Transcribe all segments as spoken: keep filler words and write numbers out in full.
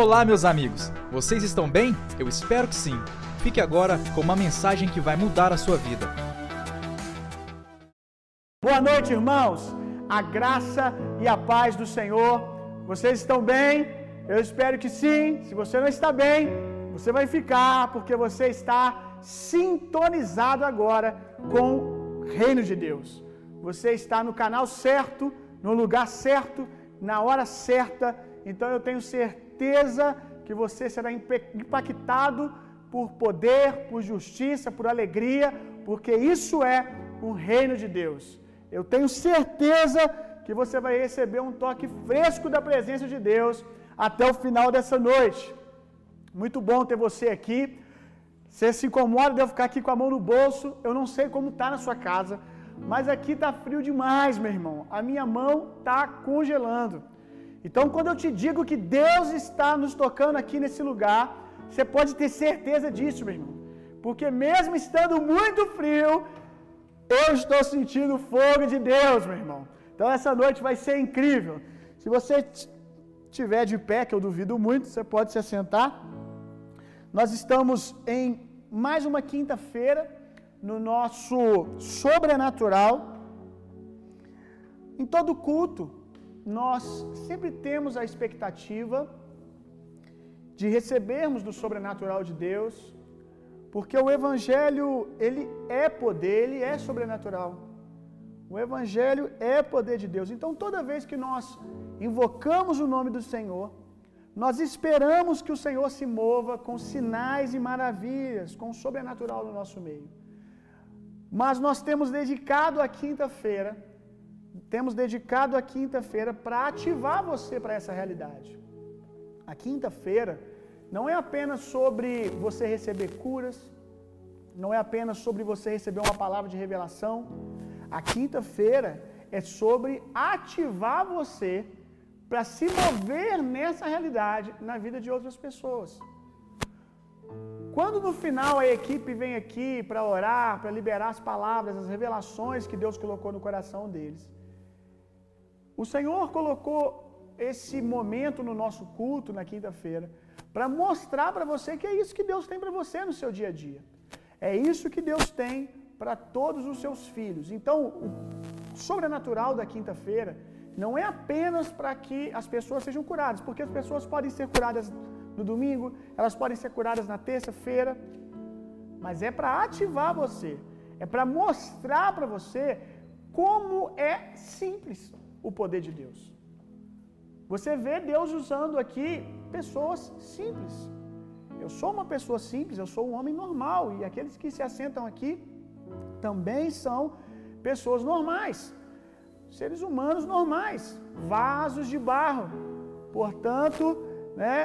Olá, meus amigos! Vocês estão bem? Eu espero que sim! Fique agora com uma mensagem que vai mudar a sua vida. Boa noite, irmãos! A graça e a paz do Senhor. Vocês estão bem? Eu espero que sim. Se você não está bem, você vai ficar, porque você está sintonizado agora com o Reino de Deus. Você está no canal certo, no lugar certo, na hora certa. Então eu tenho certeza que você será impactado por poder, por justiça, por alegria, porque isso é o Reino de Deus. Eu tenho certeza que você vai receber um toque fresco da presença de Deus até o final dessa noite. Muito bom ter você aqui. Você se incomoda de eu ficar aqui com a mão no bolso? Eu não sei como está na sua casa, mas aqui está frio demais, meu irmão. A minha mão está congelando. Então, quando eu te digo que Deus está nos tocando aqui nesse lugar, você pode ter certeza disso, meu irmão. Porque mesmo estando muito frio, eu estou sentindo o fogo de Deus, meu irmão. Então, essa noite vai ser incrível. Se você estiver de pé, que eu duvido muito, você pode se assentar. Nós estamos em mais uma quinta-feira, no nosso sobrenatural. Em todo culto, nós sempre temos a expectativa de recebermos do sobrenatural de Deus, porque o evangelho, ele é poder, ele é sobrenatural. O evangelho é poder de Deus. Então, toda vez que nós invocamos o nome do Senhor, nós esperamos que o Senhor se mova com sinais e maravilhas, com o sobrenatural no nosso meio. Mas nós temos dedicado a quinta-feira Temos dedicado a quinta-feira para ativar você para essa realidade. A quinta-feira não é apenas sobre você receber curas, não é apenas sobre você receber uma palavra de revelação. A quinta-feira é sobre ativar você para se mover nessa realidade na vida de outras pessoas. Quando no final a equipe vem aqui para orar, para liberar as palavras, as revelações que Deus colocou no coração deles, o Senhor colocou esse momento no nosso culto na quinta-feira para mostrar para você que é isso que Deus tem para você no seu dia a dia. É isso que Deus tem para todos os seus filhos. Então, o sobrenatural da quinta-feira não é apenas para que as pessoas sejam curadas, porque as pessoas podem ser curadas no domingo, elas podem ser curadas na terça-feira, mas é para ativar você, é para mostrar para você como é simples o poder de Deus. Você vê Deus usando aqui pessoas simples. Eu sou uma pessoa simples, eu sou um homem normal, e aqueles que se assentam aqui também são pessoas normais, seres humanos normais, vasos de barro. Portanto, né,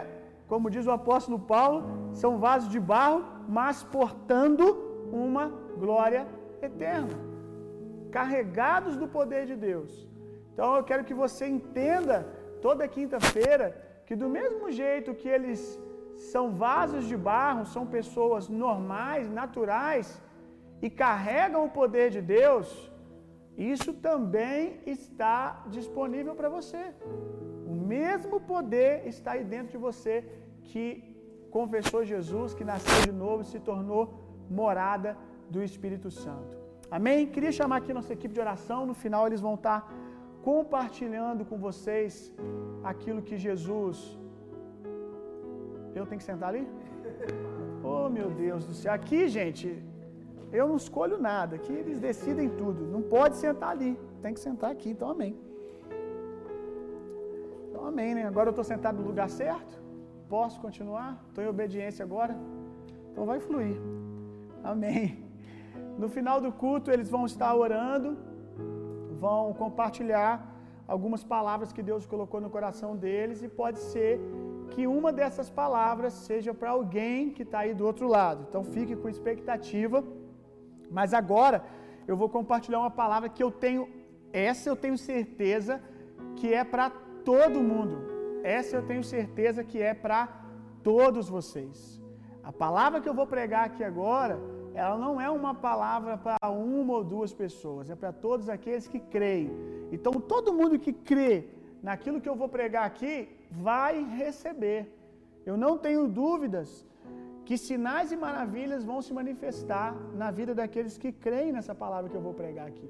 como diz o apóstolo Paulo, são vasos de barro, mas portando uma glória eterna, carregados do poder de Deus. Então eu quero que você entenda toda quinta-feira que, do mesmo jeito que eles são vasos de barro, são pessoas normais, naturais, e carregam o poder de Deus, isso também está disponível para você. O mesmo poder está aí dentro de você que confessou Jesus, que nasceu de novo, se tornou morada do Espírito Santo. Amém? Queria chamar aqui nossa equipe de oração. No final eles vão estar compartilhando com vocês aquilo que Jesus... Eu tenho que sentar ali? Oh, meu Deus do céu. Aqui, gente, eu não escolho nada. Aqui eles decidem tudo. Não pode sentar ali. Tem que sentar aqui. Então, amém. Então, amém, né? Agora eu estou sentado no lugar certo? Posso continuar? Estou em obediência agora? Então, vai fluir. Amém. No final do culto, eles vão estar orando, vão compartilhar algumas palavras que Deus colocou no coração deles, e pode ser que uma dessas palavras seja para alguém que está aí do outro lado. Então fique com expectativa. Mas agora eu vou compartilhar uma palavra que eu tenho, essa eu tenho certeza que é para todo mundo. Essa eu tenho certeza que é para todos vocês. A palavra que eu vou pregar aqui agora, ela não é uma palavra para uma ou duas pessoas, é para todos aqueles que creem. Então, todo mundo que crê naquilo que eu vou pregar aqui vai receber. Eu não tenho dúvidas que sinais e maravilhas vão se manifestar na vida daqueles que creem nessa palavra que eu vou pregar aqui.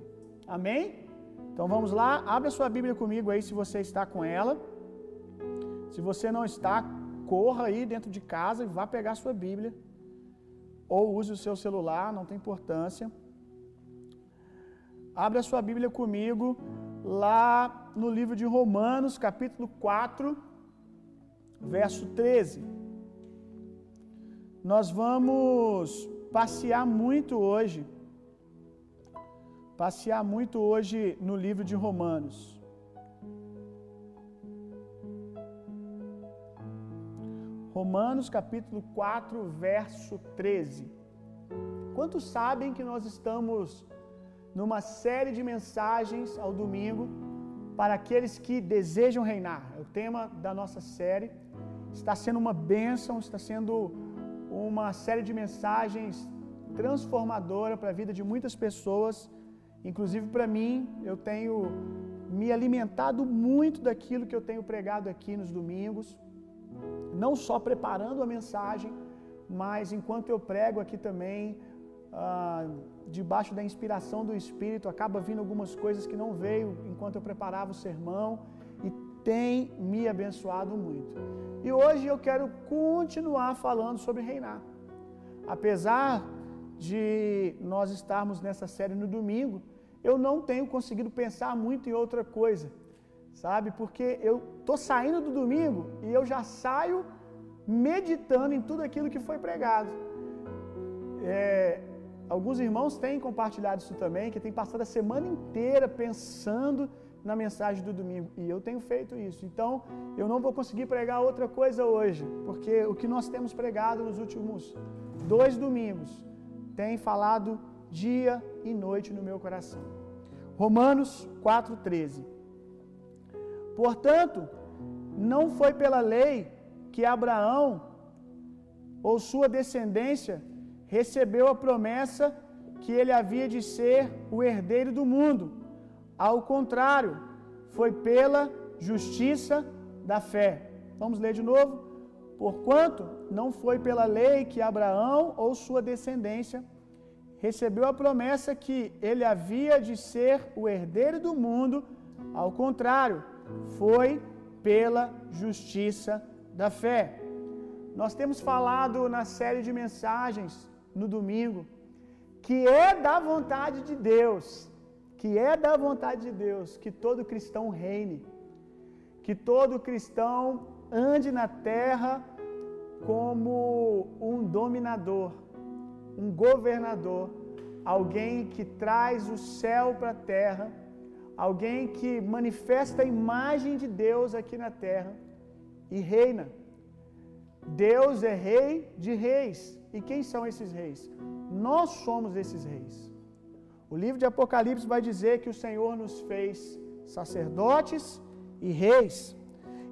Amém? Então vamos lá, abre a sua Bíblia comigo aí se você está com ela. Se você não está, corra aí dentro de casa e vá pegar a sua Bíblia. Ou use o seu celular, não tem importância. Abre a sua Bíblia comigo lá no livro de Romanos, capítulo quatro, verso treze. Nós vamos passear muito hoje. Passear muito hoje no livro de Romanos. Romanos capítulo quatro, verso treze. Quantos sabem que nós estamos numa série de mensagens ao domingo para aqueles que desejam reinar? O tema da nossa série está sendo uma bênção, está sendo uma série de mensagens transformadora para a vida de muitas pessoas, inclusive para mim. Eu tenho me alimentado muito daquilo que eu tenho pregado aqui nos domingos. Não só preparando a mensagem, mas enquanto eu prego aqui também, ah, debaixo da inspiração do Espírito, acaba vindo algumas coisas que não veio enquanto eu preparava o sermão, e tem me abençoado muito. E hoje eu quero continuar falando sobre reinar. Apesar de nós estarmos nessa série no domingo, eu não tenho conseguido pensar muito em outra coisa. Sabe, porque eu tô saindo do domingo e eu já saio meditando em tudo aquilo que foi pregado. É, alguns irmãos têm compartilhado isso também, que tem passado a semana inteira pensando na mensagem do domingo, e eu tenho feito isso. Então, eu não vou conseguir pregar outra coisa hoje, porque o que nós temos pregado nos últimos dois domingos tem falado dia e noite no meu coração. Romanos quatro, treze. Portanto, não foi pela lei que Abraão ou sua descendência recebeu a promessa que ele havia de ser o herdeiro do mundo. Ao contrário, foi pela justiça da fé. Vamos ler de novo? Porquanto não foi pela lei que Abraão ou sua descendência recebeu a promessa que ele havia de ser o herdeiro do mundo. Ao contrário, foi pela justiça da fé. Nós temos falado na série de mensagens no domingo que é da vontade de Deus, que é da vontade de Deus que todo cristão reine, que todo cristão ande na terra como um dominador, um governador, alguém que traz o céu para a terra, alguém que manifesta a imagem de Deus aqui na terra e reina. Deus é rei de reis. E quem são esses reis? Nós somos esses reis. O livro de Apocalipse vai dizer que o Senhor nos fez sacerdotes e reis.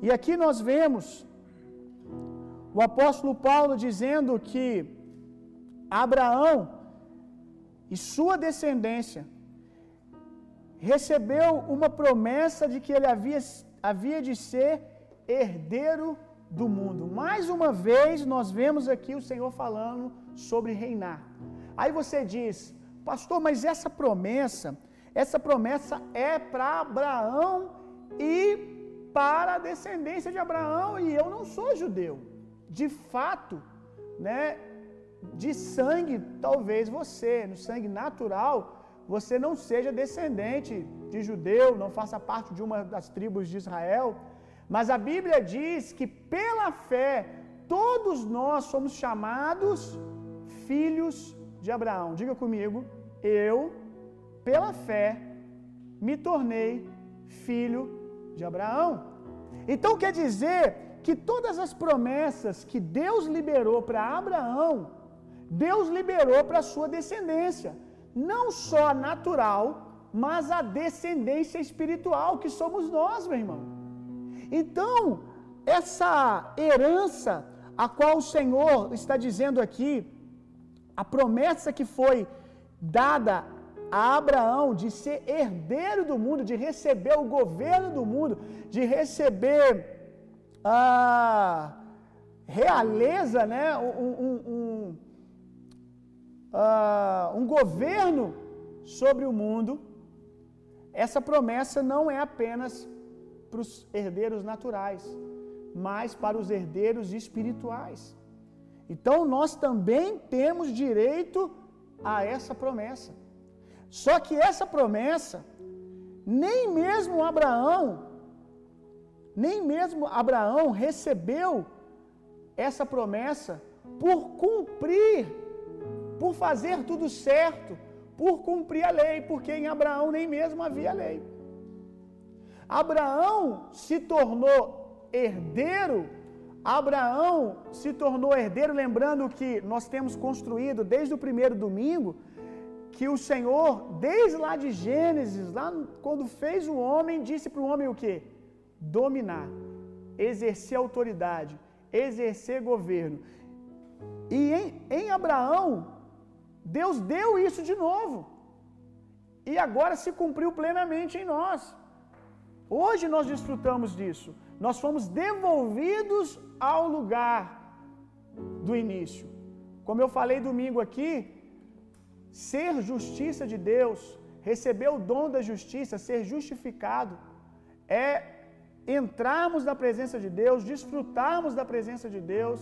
E aqui nós vemos o apóstolo Paulo dizendo que Abraão e sua descendência recebeu uma promessa de que ele havia, havia de ser herdeiro do mundo. Mais uma vez nós vemos aqui o Senhor falando sobre reinar. Aí você diz: pastor, mas essa promessa, essa promessa é para Abraão e para a descendência de Abraão, e eu não sou judeu. De fato, né, de sangue, talvez você, no sangue natural, você não seja descendente de judeu, não faça parte de uma das tribos de Israel, mas a Bíblia diz que pela fé todos nós somos chamados filhos de Abraão. Diga comigo: eu, pela fé, me tornei filho de Abraão. Então quer dizer que todas as promessas que Deus liberou para Abraão, Deus liberou para a sua descendência. Não só a natural, mas a descendência espiritual, que somos nós, meu irmão. Então, essa herança a qual o Senhor está dizendo aqui, a promessa que foi dada a Abraão de ser herdeiro do mundo, de receber o governo do mundo, de receber a realeza, né? um, um, um, uh, um governo sobre o mundo. Essa promessa não é apenas para os herdeiros naturais, mas para os herdeiros espirituais. Então nós também temos direito a essa promessa. Só que essa promessa, nem mesmo Abraão, nem mesmo Abraão recebeu essa promessa por cumprir, por fazer tudo certo, por cumprir a lei, porque em Abraão nem mesmo havia lei. Abraão se tornou herdeiro, Abraão se tornou herdeiro, lembrando que nós temos construído desde o primeiro domingo, que o Senhor, desde lá de Gênesis, lá quando fez o homem, disse para o homem o quê? Dominar, exercer autoridade, exercer governo. E em, em Abraão, Deus deu isso de novo. E agora se cumpriu plenamente em nós. Hoje nós desfrutamos disso. Nós fomos devolvidos ao lugar do início. Como eu falei domingo aqui, ser justiça de Deus, receber o dom da justiça, ser justificado, é entrarmos na presença de Deus, desfrutarmos da presença de Deus,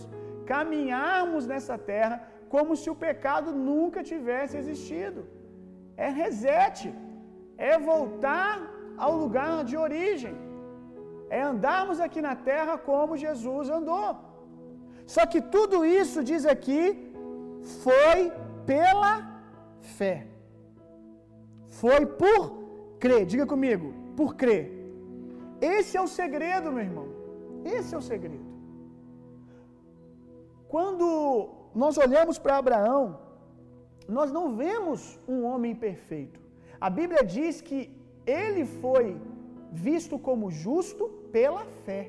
caminharmos nessa terra como se o pecado nunca tivesse existido. É reset, é voltar ao lugar de origem, é andarmos aqui na terra como Jesus andou. Só que tudo isso, diz aqui, foi pela fé. Foi por crer. Diga comigo, por crer. Esse é o segredo, meu irmão. Esse é o segredo. Quando nós olhamos para Abraão, nós não vemos um homem perfeito. A Bíblia diz que ele foi visto como justo pela fé,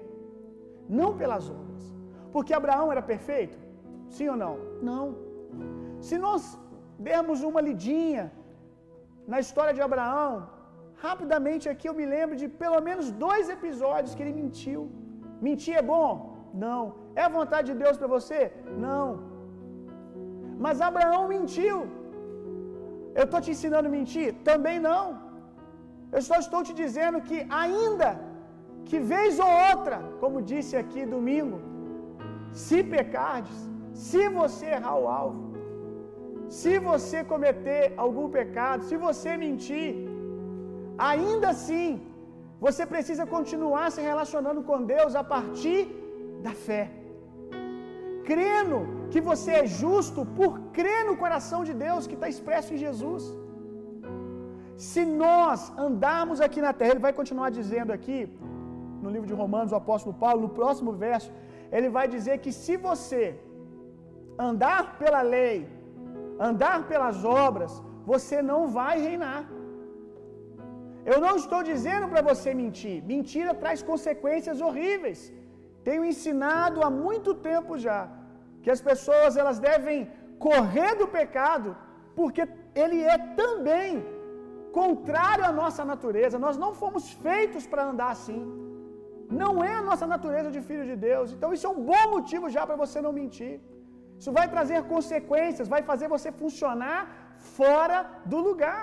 não pelas obras. Porque Abraão era perfeito? Sim ou não? Não. Se nós dermos uma lidinha na história de Abraão, rapidamente aqui eu me lembro de pelo menos dois episódios que ele mentiu. Mentir é bom? Não. É a vontade de Deus para você? Não. Mas Abraão mentiu. Eu estou te ensinando a mentir? Também não. Eu só estou te dizendo que ainda que vez ou outra, como disse aqui domingo, se pecardes, se você errar o alvo, se você cometer algum pecado, se você mentir, ainda assim você precisa continuar se relacionando com Deus a partir da fé, crendo que você é justo por crer no coração de Deus que está expresso em Jesus. Se nós andarmos aqui na terra, ele vai continuar dizendo aqui no livro de Romanos, o apóstolo Paulo, no próximo verso, ele vai dizer que se você andar pela lei, andar pelas obras, você não vai reinar. Eu não estou dizendo para você mentir. Mentira traz consequências horríveis. Tenho ensinado há muito tempo já que as pessoas elas devem correr do pecado, porque ele é também contrário à nossa natureza. Nós não fomos feitos para andar assim. Não é a nossa natureza de filho de Deus. Então isso é um bom motivo já para você não mentir. Isso vai trazer consequências, vai fazer você funcionar fora do lugar,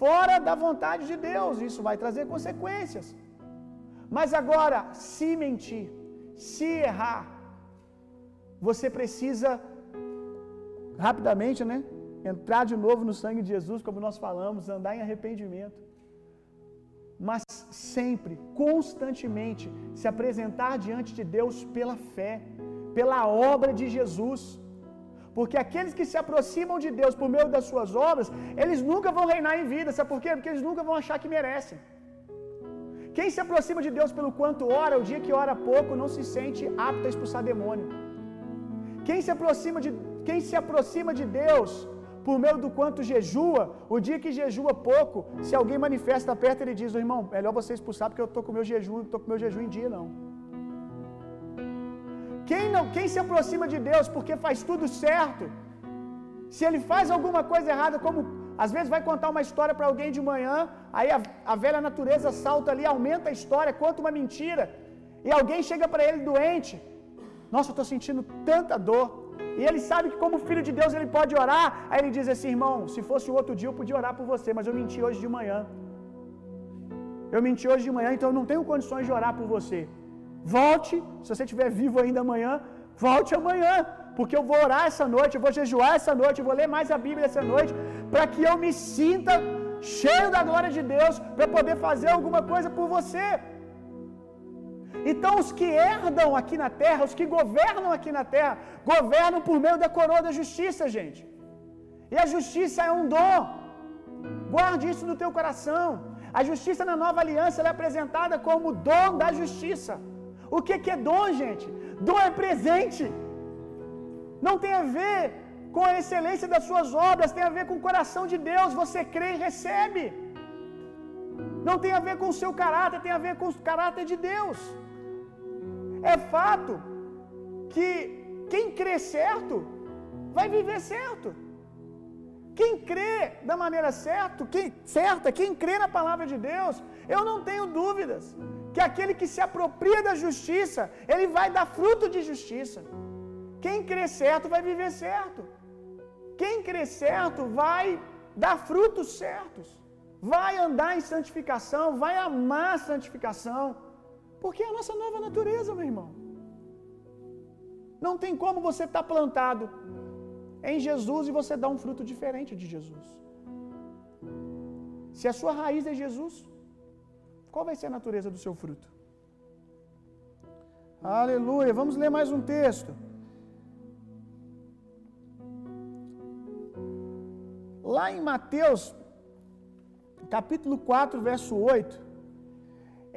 fora da vontade de Deus. Isso vai trazer consequências. Mas agora, se mentir, se errar, você precisa rapidamente, né, entrar de novo no sangue de Jesus, como nós falamos, andar em arrependimento. Mas sempre, constantemente, se apresentar diante de Deus pela fé, pela obra de Jesus. Porque aqueles que se aproximam de Deus por meio das suas obras, eles nunca vão reinar em vida. Sabe por quê? Porque eles nunca vão achar que merecem. Quem se aproxima de Deus pelo quanto ora, o dia que ora pouco, não se sente apto a expulsar demônio. Quem se aproxima de, quem se aproxima de Deus por meio do quanto jejua, o dia que jejua pouco, se alguém manifesta perto, ele diz: irmão, melhor você expulsar, porque eu estou com o meu jejum, não estou com o meu jejum em dia, não. Quem, não, quem se aproxima de Deus porque faz tudo certo, se ele faz alguma coisa errada, como às vezes vai contar uma história para alguém de manhã, aí a, a velha natureza salta ali, aumenta a história, conta uma mentira, e alguém chega para ele doente, nossa, eu estou sentindo tanta dor. E ele sabe que como filho de Deus ele pode orar. Aí ele diz assim, irmão, se fosse o outro dia eu podia orar por você, mas eu menti hoje de manhã. Eu menti hoje de manhã, então eu não tenho condições de orar por você. Volte, se você estiver vivo ainda amanhã, volte amanhã, porque eu vou orar essa noite, eu vou jejuar essa noite, eu vou ler mais a Bíblia essa noite, para que eu me sinta cheio da glória de Deus, para poder fazer alguma coisa por você. Então os que herdam aqui na terra, os que governam aqui na terra, governam por meio da coroa da justiça, gente. E a justiça é um dom. Guarde isso no teu coração. A justiça na nova aliança ela é apresentada como dom da justiça. O que que é dom, gente? Dom é presente. Não tem a ver com a excelência das suas obras, tem a ver com o coração de Deus. Você crê e recebe. Não tem a ver com o seu caráter, tem a ver com o caráter de Deus. É fato que quem crê certo vai viver certo. Quem crê da maneira certa, quem, certa, quem crê na palavra de Deus, eu não tenho dúvidas que aquele que se apropria da justiça, ele vai dar fruto de justiça. Quem crê certo vai viver certo. Quem crê certo vai dar frutos certos. Vai andar em santificação, vai amar a santificação. Porque é a nossa nova natureza, meu irmão. Não tem como você estar plantado em Jesus e você dar um fruto diferente de Jesus. Se a sua raiz é Jesus, qual vai ser a natureza do seu fruto? Aleluia! Vamos ler mais um texto. Lá em Mateus, capítulo quatro, verso oito,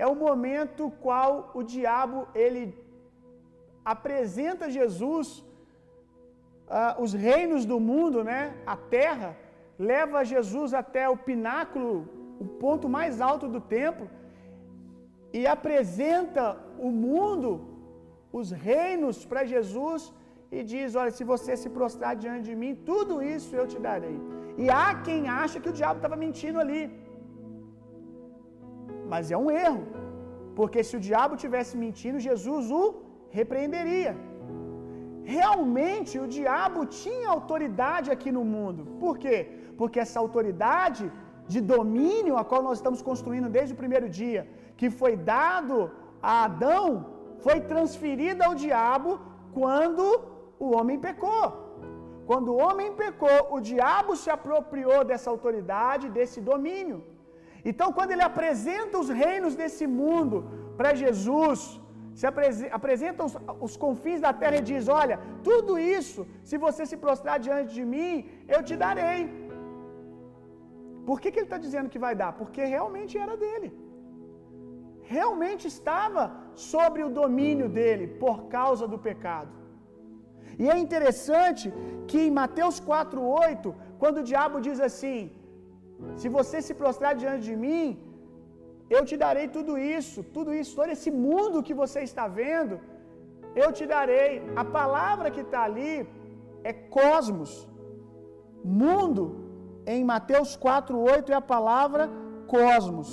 é o momento qual o diabo ele apresenta Jesus uh, os reinos do mundo, né? A terra, leva Jesus até o pináculo, o ponto mais alto do templo, e apresenta o mundo, os reinos para Jesus e diz, olha, se você se prostrar diante de mim, tudo isso eu te darei. E há quem acha que o diabo estava mentindo ali. Mas é um erro. Porque se o diabo tivesse mentindo, Jesus o repreenderia. Realmente o diabo tinha autoridade aqui no mundo. Por quê? Porque essa autoridade de domínio, a qual nós estamos construindo desde o primeiro dia, que foi dado a Adão, foi transferida ao diabo quando o homem pecou. Quando o homem pecou, o diabo se apropriou dessa autoridade, desse domínio. Então, quando ele apresenta os reinos desse mundo para Jesus, se apresenta os, os confins da terra e diz, olha, tudo isso, se você se prostrar diante de mim, eu te darei. Por que que ele está dizendo que vai dar? Porque realmente era dele. Realmente estava sobre o domínio dele por causa do pecado. E é interessante que em Mateus quatro, oito, quando o diabo diz assim, se você se prostrar diante de mim, eu te darei tudo isso, tudo isso, todo esse mundo que você está vendo, eu te darei. A palavra que está ali é cosmos. Mundo, em Mateus quatro, oito, é a palavra cosmos.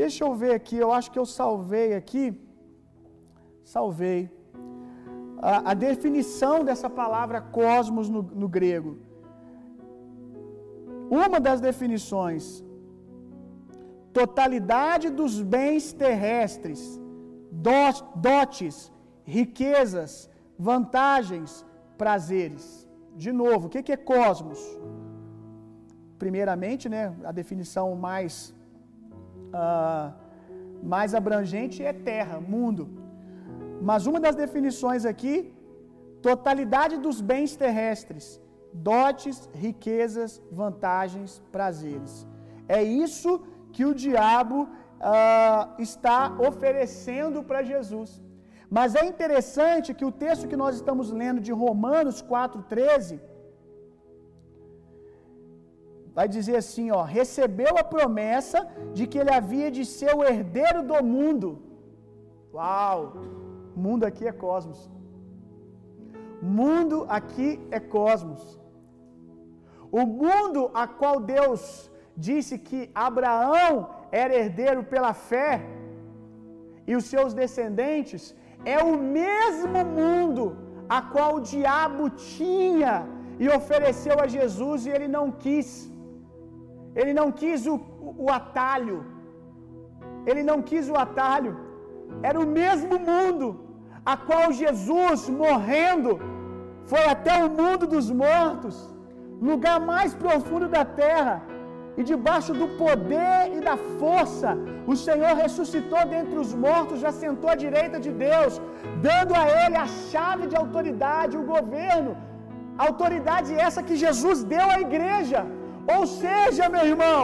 Deixa eu ver aqui, eu acho que eu salvei aqui. Salvei. A, a definição dessa palavra cosmos no, no grego. Uma das definições. Totalidade dos bens terrestres, dotes, riquezas, vantagens, prazeres. De novo, o que que é cosmos? Primeiramente, né, a definição mais Uh, mais abrangente é terra, mundo. Mas uma das definições aqui, totalidade dos bens terrestres, dotes, riquezas, vantagens, prazeres. É isso que o diabo uh, está oferecendo para Jesus. Mas é interessante que o texto que nós estamos lendo de Romanos quatro, treze vai dizer assim, ó, recebeu a promessa de que ele havia de ser o herdeiro do mundo. Uau! Mundo aqui é cosmos. Mundo aqui é cosmos. O mundo a qual Deus disse que Abraão era herdeiro pela fé e os seus descendentes É o mesmo mundo a qual o diabo tinha e ofereceu a Jesus e ele não quis. Ele não quis o, o atalho. Ele não quis o atalho. Era o mesmo mundo a qual Jesus, morrendo, foi até o mundo dos mortos, lugar mais profundo da terra, e debaixo do poder e da força, o Senhor ressuscitou dentre os mortos, já sentou à direita de Deus, dando a ele a chave de autoridade, o governo, autoridade essa que Jesus deu à igreja. Ou seja, meu irmão,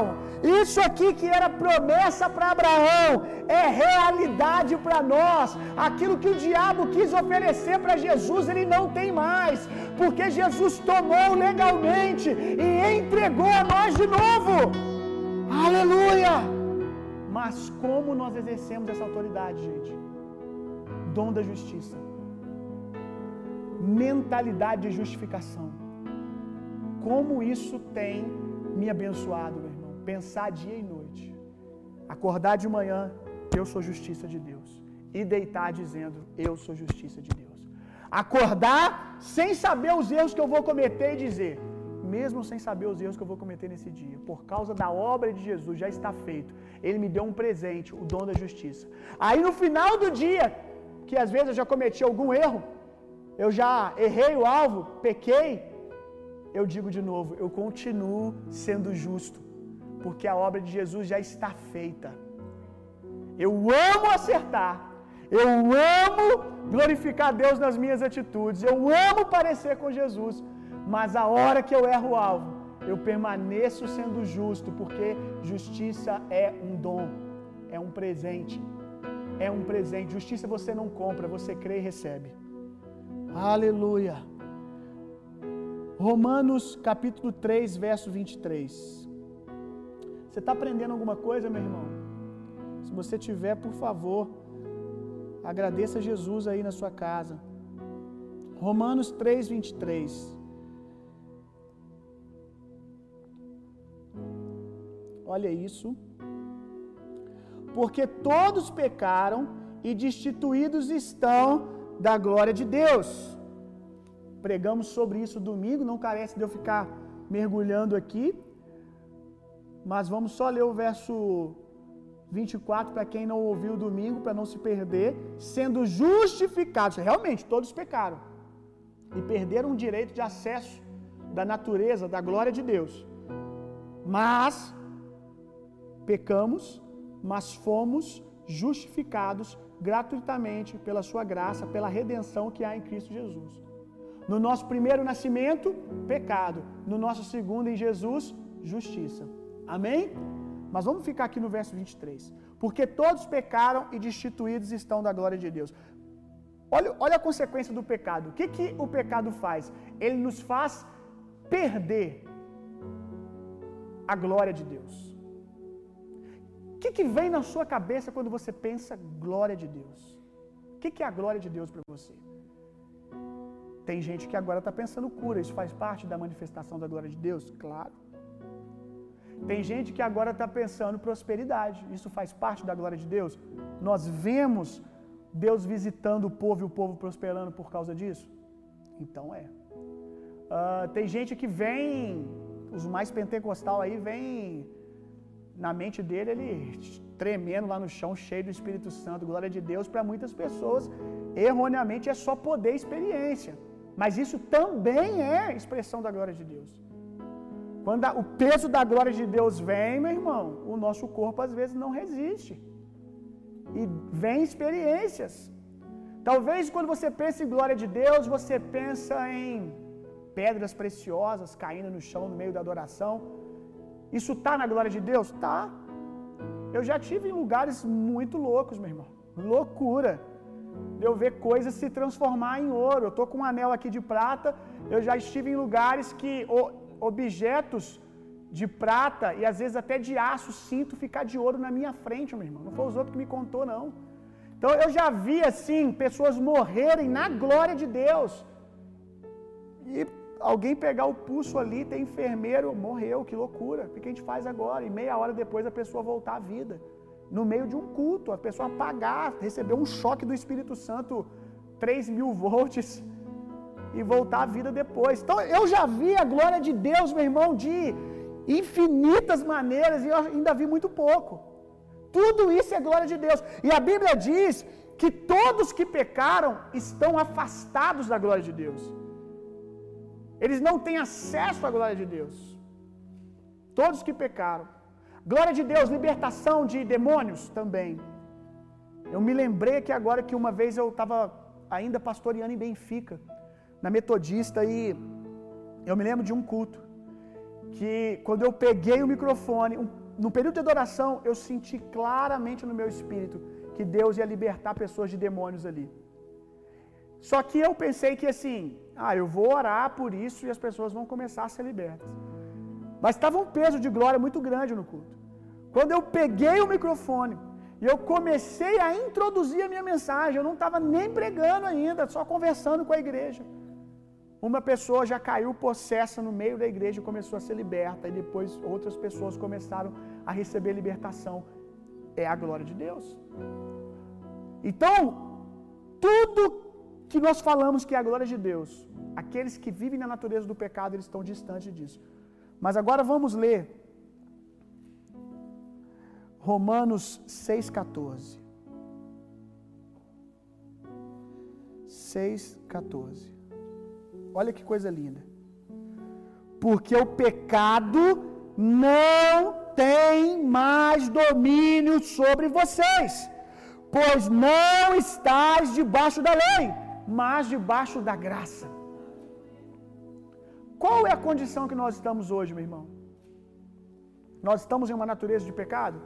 isso aqui que era promessa para Abraão é realidade para nós. Aquilo que o diabo quis oferecer para Jesus, ele não tem mais, porque Jesus tomou legalmente e entregou a nós de novo. Aleluia! Mas como nós exercemos essa autoridade, gente? Dom da justiça. Mentalidade de justificação. Como isso tem me abençoado, meu irmão. Pensar dia e noite. Acordar de manhã, eu sou justiça de Deus. E deitar dizendo, eu sou justiça de Deus. Acordar sem saber os erros que eu vou cometer e dizer, mesmo sem saber os erros que eu vou cometer nesse dia, por causa da obra de Jesus, já está feito. Ele me deu um presente, o dom da justiça. Aí no final do dia, que às vezes eu já cometi algum erro, eu já errei o alvo, pequei, eu digo de novo, eu continuo sendo justo, porque a obra de Jesus já está feita. Eu amo acertar, eu amo glorificar a Deus nas minhas atitudes, eu amo parecer com Jesus, mas a hora que eu erro o alvo, eu permaneço sendo justo, porque justiça é um dom, é um presente, é um presente. Justiça você não compra, você crê e recebe. Aleluia! Romanos capítulo três, verso vinte e três. Você está aprendendo alguma coisa, meu irmão? Se você tiver, por favor, agradeça a Jesus aí na sua casa. Romanos três, vinte e três. Olha isso. Porque todos pecaram e destituídos estão da glória de Deus. Pregamos sobre isso domingo, não carece de eu ficar mergulhando aqui. Mas vamos só ler o verso vinte e quatro para quem não ouviu domingo, para não se perder. Sendo justificados, realmente todos pecaram e perderam o direito de acesso da natureza, da glória de Deus. Mas pecamos, mas fomos justificados gratuitamente pela sua graça, pela redenção que há em Cristo Jesus. No nosso primeiro nascimento, pecado. No nosso segundo em Jesus, justiça. Amém? Mas vamos ficar aqui no verso vinte e três. Porque todos pecaram e destituídos estão da glória de Deus. Olha, olha a consequência do pecado. O que que o pecado faz? Ele nos faz perder a glória de Deus. O que que vem na sua cabeça quando você pensa glória de Deus? O que que é a glória de Deus para você? Tem gente que agora está pensando cura, isso faz parte da manifestação da glória de Deus? Claro. Tem gente que agora está pensando prosperidade, isso faz parte da glória de Deus? Nós vemos Deus visitando o povo e o povo prosperando por causa disso? Então é. Uh, tem gente que vem, os mais pentecostal aí, vem na mente dele, ele tremendo lá no chão, cheio do Espírito Santo, glória de Deus. Para muitas pessoas, erroneamente, é só poder e experiência. Mas isso também é expressão da glória de Deus. Quando a, o peso da glória de Deus vem, meu irmão, o nosso corpo às vezes não resiste. E vem experiências. Talvez quando você pensa em glória de Deus, você pensa em pedras preciosas caindo no chão no meio da adoração. Isso está na glória de Deus? Tá. Eu já tive em lugares muito loucos, meu irmão. Loucura. Eu ver coisas se transformar em ouro. Eu tô com um anel aqui de prata. Eu já estive em lugares que o, objetos de prata e às vezes até de aço, cinto, ficar de ouro na minha frente, meu irmão. Não foi os outros que me contou, não. Então eu já vi assim pessoas morrerem na glória de Deus. E alguém pegar o pulso ali, tem enfermeiro, morreu, que loucura. O que a gente faz agora? E meia hora depois a pessoa voltar à vida. no meio de um culto, a pessoa apagar, receber um choque do Espírito Santo, três mil volts, e voltar à vida depois. Então eu já vi a glória de Deus, meu irmão, de infinitas maneiras, e eu ainda vi muito pouco. Tudo isso é glória de Deus. E a Bíblia diz que todos que pecaram estão afastados da glória de Deus. Eles não têm acesso à glória de Deus. Todos que pecaram. Glória de Deus, libertação de demônios também. Eu me lembrei aqui agora que uma vez eu estava ainda pastoreando em Benfica, na Metodista, e eu me lembro de um culto que, quando eu peguei o microfone, um, no período de adoração, eu senti claramente no meu espírito que Deus ia libertar pessoas de demônios ali. Só que eu pensei que assim, ah, eu vou orar por isso e as pessoas vão começar a ser libertas. Mas estava um peso de glória muito grande no culto. Quando eu peguei o microfone e eu comecei a introduzir a minha mensagem, eu não estava nem pregando ainda, só conversando com a igreja. Uma pessoa já caiu possessa no meio da igreja e começou a ser liberta, e depois outras pessoas começaram a receber libertação. É a glória de Deus. Então, tudo que nós falamos que é a glória de Deus, aqueles que vivem na natureza do pecado, eles estão distantes disso. Mas agora vamos ler Romanos seis, catorze. seis, catorze. Olha que coisa linda. Porque o pecado não tem mais domínio sobre vocês, pois não estáis debaixo da lei, mas debaixo da graça. Qual é a condição que nós estamos hoje, meu irmão? Nós estamos em uma natureza de pecado?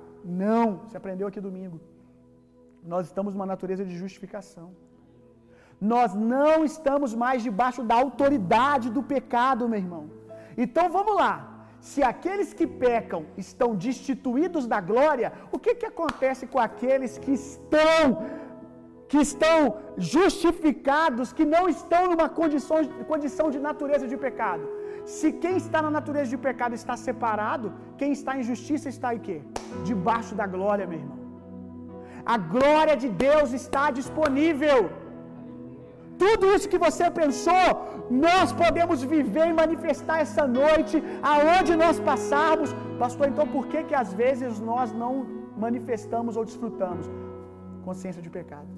Não, você aprendeu aqui domingo. Nós estamos numa natureza de justificação. Nós não estamos mais debaixo da autoridade do pecado, meu irmão. Então vamos lá. Se aqueles que pecam estão destituídos da glória, o que que acontece com aqueles que estão que estão justificados, que não estão numa condição, condição de natureza de pecado? Se quem está na natureza de pecado está separado, quem está em justiça está em quê? Debaixo da glória, meu irmão. A glória de Deus está disponível. Tudo isso que você pensou, nós podemos viver e manifestar essa noite, aonde nós passarmos. Pastor, então por que que às vezes nós não manifestamos ou desfrutamos? Consciência de pecado.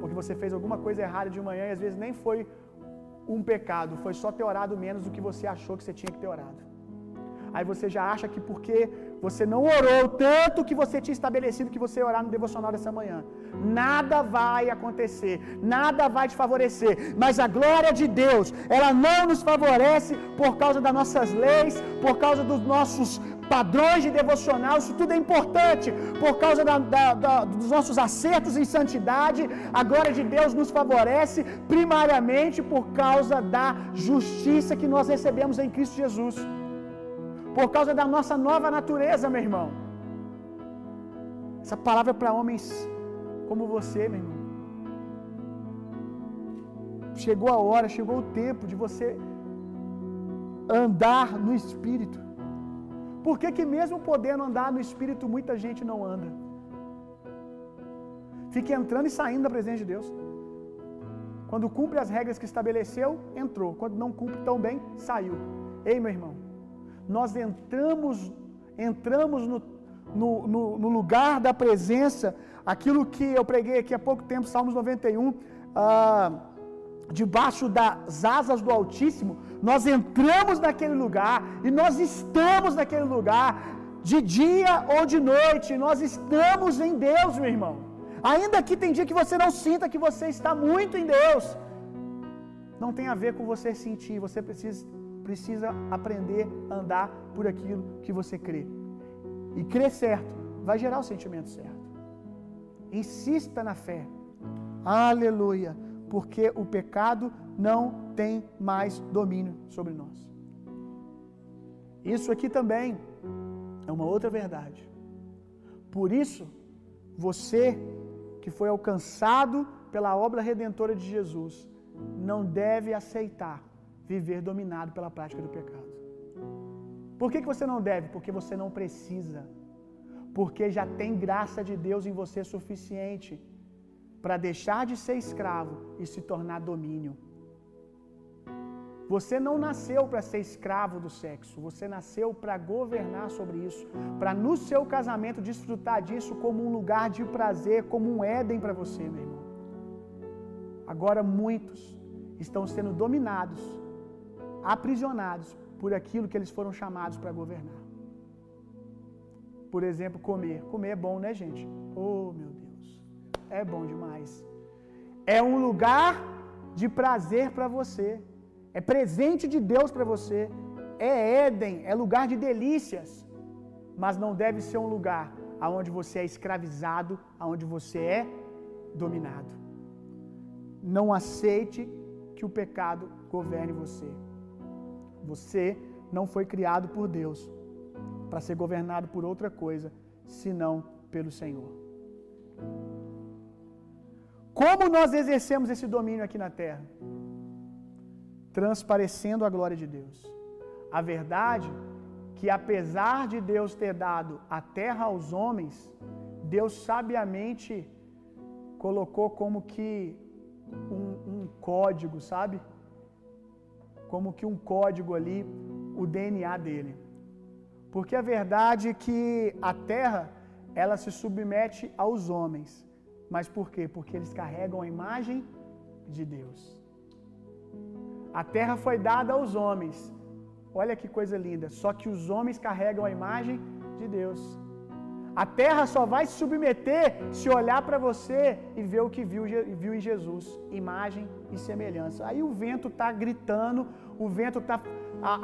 Porque você fez alguma coisa errada de manhã e às vezes nem foi um pecado, foi só ter orado menos do que você achou que você tinha que ter orado. Aí você já acha que porque você não orou tanto que você tinha estabelecido que você ia orar no devocional dessa manhã, nada vai acontecer, nada vai te favorecer. Mas a glória de Deus, ela não nos favorece por causa das nossas leis, por causa dos nossos padrões de devocional. Isso tudo é importante por causa da, da, da, dos nossos acertos em santidade. A glória de Deus nos favorece primariamente por causa da justiça que nós recebemos em Cristo Jesus, por causa da nossa nova natureza, meu irmão. Essa palavra é para homens como você, meu irmão. Chegou a hora, chegou o tempo de você andar no Espírito. Por que que mesmo podendo andar no Espírito, muita gente não anda? Fica entrando e saindo da presença de Deus. Quando cumpre as regras que estabeleceu, entrou. Quando não cumpre tão bem, saiu. Ei, meu irmão, nós entramos, entramos no, no, no, no lugar da presença. Aquilo que eu preguei aqui há pouco tempo, Salmos noventa e um, ah, debaixo das asas do Altíssimo, nós entramos naquele lugar e nós estamos naquele lugar, de dia ou de noite, nós estamos em Deus, meu irmão. Ainda que tem dia que você não sinta que você está muito em Deus, não tem a ver com você sentir, você precisa, precisa aprender a andar por aquilo que você crê. E crer certo vai gerar o sentimento certo. Insista na fé. Aleluia. Porque o pecado não tem mais domínio sobre nós. Isso aqui também é uma outra verdade. Por isso, você que foi alcançado pela obra redentora de Jesus não deve aceitar viver dominado pela prática do pecado. Por que que você não deve? Porque você não precisa. porque já tem graça de Deus em você suficiente para deixar de ser escravo e se tornar domínio. Você não nasceu para ser escravo do sexo, você nasceu para governar sobre isso, para no seu casamento desfrutar disso como um lugar de prazer, como um Éden para você, meu irmão. Agora muitos estão sendo dominados, aprisionados por aquilo que eles foram chamados para governar. Por exemplo, comer. Comer é bom, né, gente? Oh, meu Deus. É bom demais. É um lugar de prazer para você. É presente de Deus para você. É Éden, é lugar de delícias. Mas não deve ser um lugar aonde você é escravizado, aonde você é dominado. Não aceite que o pecado governe você. Você não foi criado por Deus para ser governado por outra coisa, senão pelo Senhor. Como nós exercemos esse domínio aqui na terra? Transparecendo a glória de Deus. A verdade que, apesar de Deus ter dado a terra aos homens, Deus sabiamente colocou como que um, um código, sabe? Como que um código ali, o D N A dele. Porque a verdade é que a terra, ela se submete aos homens. Mas por quê? Porque eles carregam a imagem de Deus. A terra foi dada aos homens. Olha que coisa linda. Só que os homens carregam a imagem de Deus. A terra só vai se submeter se olhar para você e ver o que viu, viu em Jesus. Imagem e semelhança. Aí o vento está gritando, o vento está...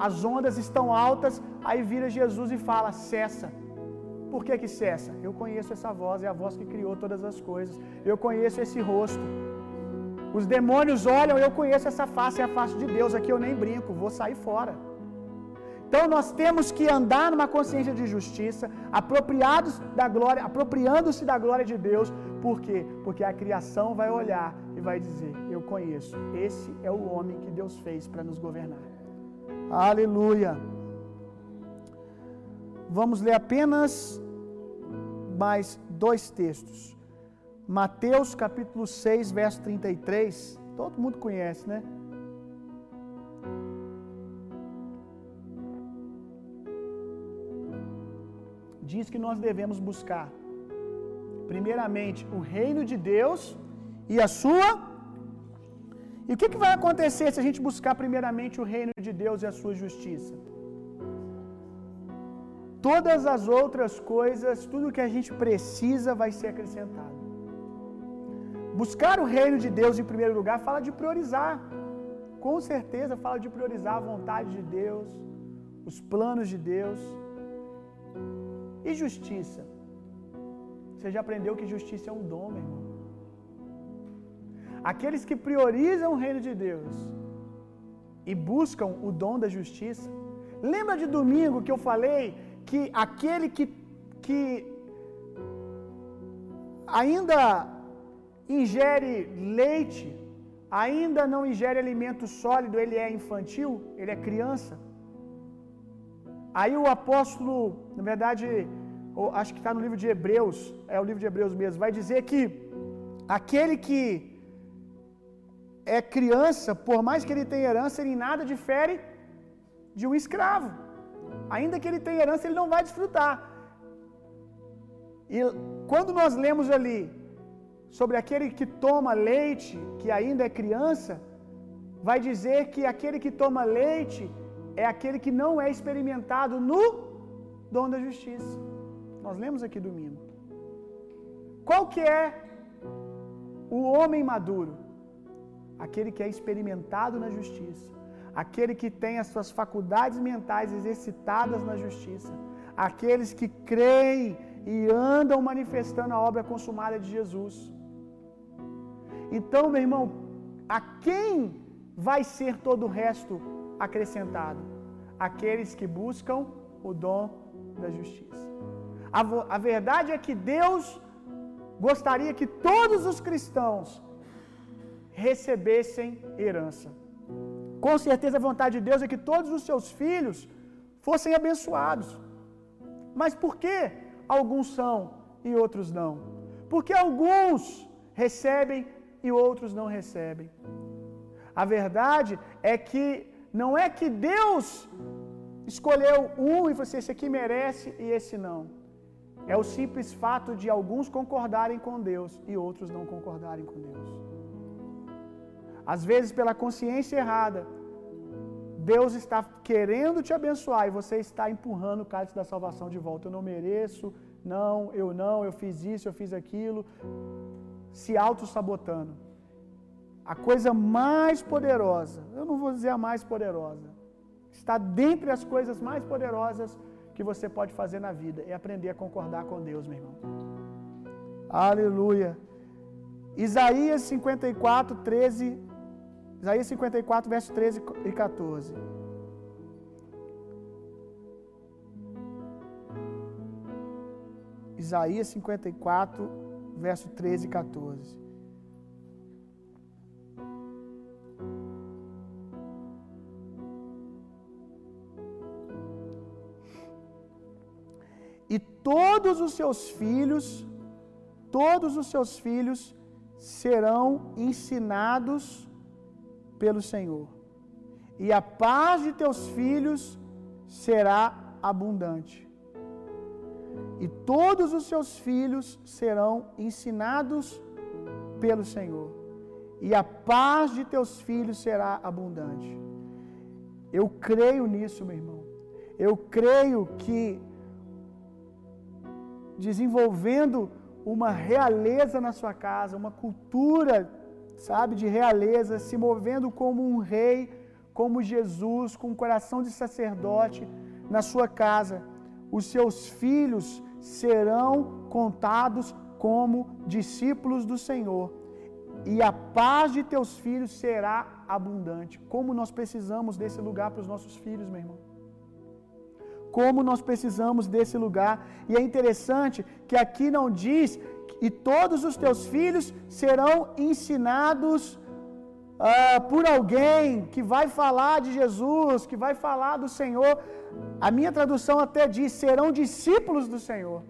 as ondas estão altas, aí vira Jesus e fala: cessa. Por que que cessa? Eu conheço essa voz, é a voz que criou todas as coisas. Eu conheço esse rosto. Os demônios olham, eu conheço essa face, é a face de Deus, aqui eu nem brinco, vou sair fora. Então nós temos que andar numa consciência de justiça, apropriados da glória, apropriando-se da glória de Deus. Por quê? Porque a criação vai olhar e vai dizer: eu conheço, esse é o homem que Deus fez para nos governar. Aleluia. Vamos ler apenas mais dois textos. Mateus capítulo seis, verso trinta e três. Todo mundo conhece, né? Diz que nós devemos buscar primeiramente o reino de Deus e a sua. E o que que vai acontecer se a gente buscar primeiramente o reino de Deus e a sua justiça? Todas as outras coisas, tudo que a gente precisa vai ser acrescentado. Buscar o reino de Deus em primeiro lugar fala de priorizar. Com certeza fala de priorizar a vontade de Deus, os planos de Deus. E justiça? Você já aprendeu que justiça é um dom, meu irmão. Aqueles que priorizam o reino de Deus e buscam o dom da justiça. Lembra de domingo que eu falei que aquele que, que ainda ingere leite, ainda não ingere alimento sólido, ele é infantil, ele é criança? Aí o apóstolo, na verdade, acho que está no livro de Hebreus, é o livro de Hebreus mesmo, vai dizer que aquele que é criança, por mais que ele tenha herança, ele em nada difere de um escravo. Ainda que ele tenha herança, ele não vai desfrutar. E quando nós lemos ali sobre aquele que toma leite, que ainda é criança, vai dizer que aquele que toma leite é aquele que não é experimentado no dom da justiça. Nós lemos aqui domingo. Qual que é o homem maduro? Aquele que é experimentado na justiça, aquele que tem as suas faculdades mentais exercitadas na justiça, aqueles que creem e andam manifestando a obra consumada de Jesus. Então, meu irmão, a quem vai ser todo o resto acrescentado? Aqueles que buscam o dom da justiça. A, a verdade é que Deus gostaria que todos os cristãos recebessem herança. Com certeza a vontade de Deus é que todos os seus filhos fossem abençoados. Mas por quê? alguns são e outros não. Porque alguns recebem e outros não recebem. A verdade é que não é que Deus escolheu um e você, esse aqui merece e esse não. É o simples fato de alguns concordarem com Deus e outros não concordarem com Deus. Às vezes, pela consciência errada, Deus está querendo te abençoar e você está empurrando o cálice da salvação de volta. Eu não mereço, não, eu não, eu fiz isso, eu fiz aquilo. Se auto-sabotando. A coisa mais poderosa, eu não vou dizer a mais poderosa, está dentre as coisas mais poderosas que você pode fazer na vida, é aprender a concordar com Deus, meu irmão. Aleluia. Isaías cinquenta e quatro, treze, Isaías cinquenta e quatro, verso treze e quatorze. Isaías cinquenta e quatro, verso treze e quatorze. E todos os seus filhos, todos os seus filhos serão ensinados pelo Senhor, e a paz de teus filhos será abundante. E todos os seus filhos serão ensinados pelo Senhor, e a paz de teus filhos será abundante. Eu creio nisso, meu irmão. Eu creio que desenvolvendo uma realeza na sua casa, uma cultura, sabe, de realeza, se movendo como um rei, como Jesus, com um coração de sacerdote na sua casa, os seus filhos serão contados como discípulos do Senhor, e a paz de teus filhos será abundante. Como nós precisamos desse lugar para os nossos filhos, meu irmão. Como nós precisamos desse lugar. E é interessante que aqui não diz e todos os teus filhos serão ensinados ah, por alguém que vai falar de Jesus, que vai falar do Senhor. A minha tradução até diz serão discípulos do Senhor.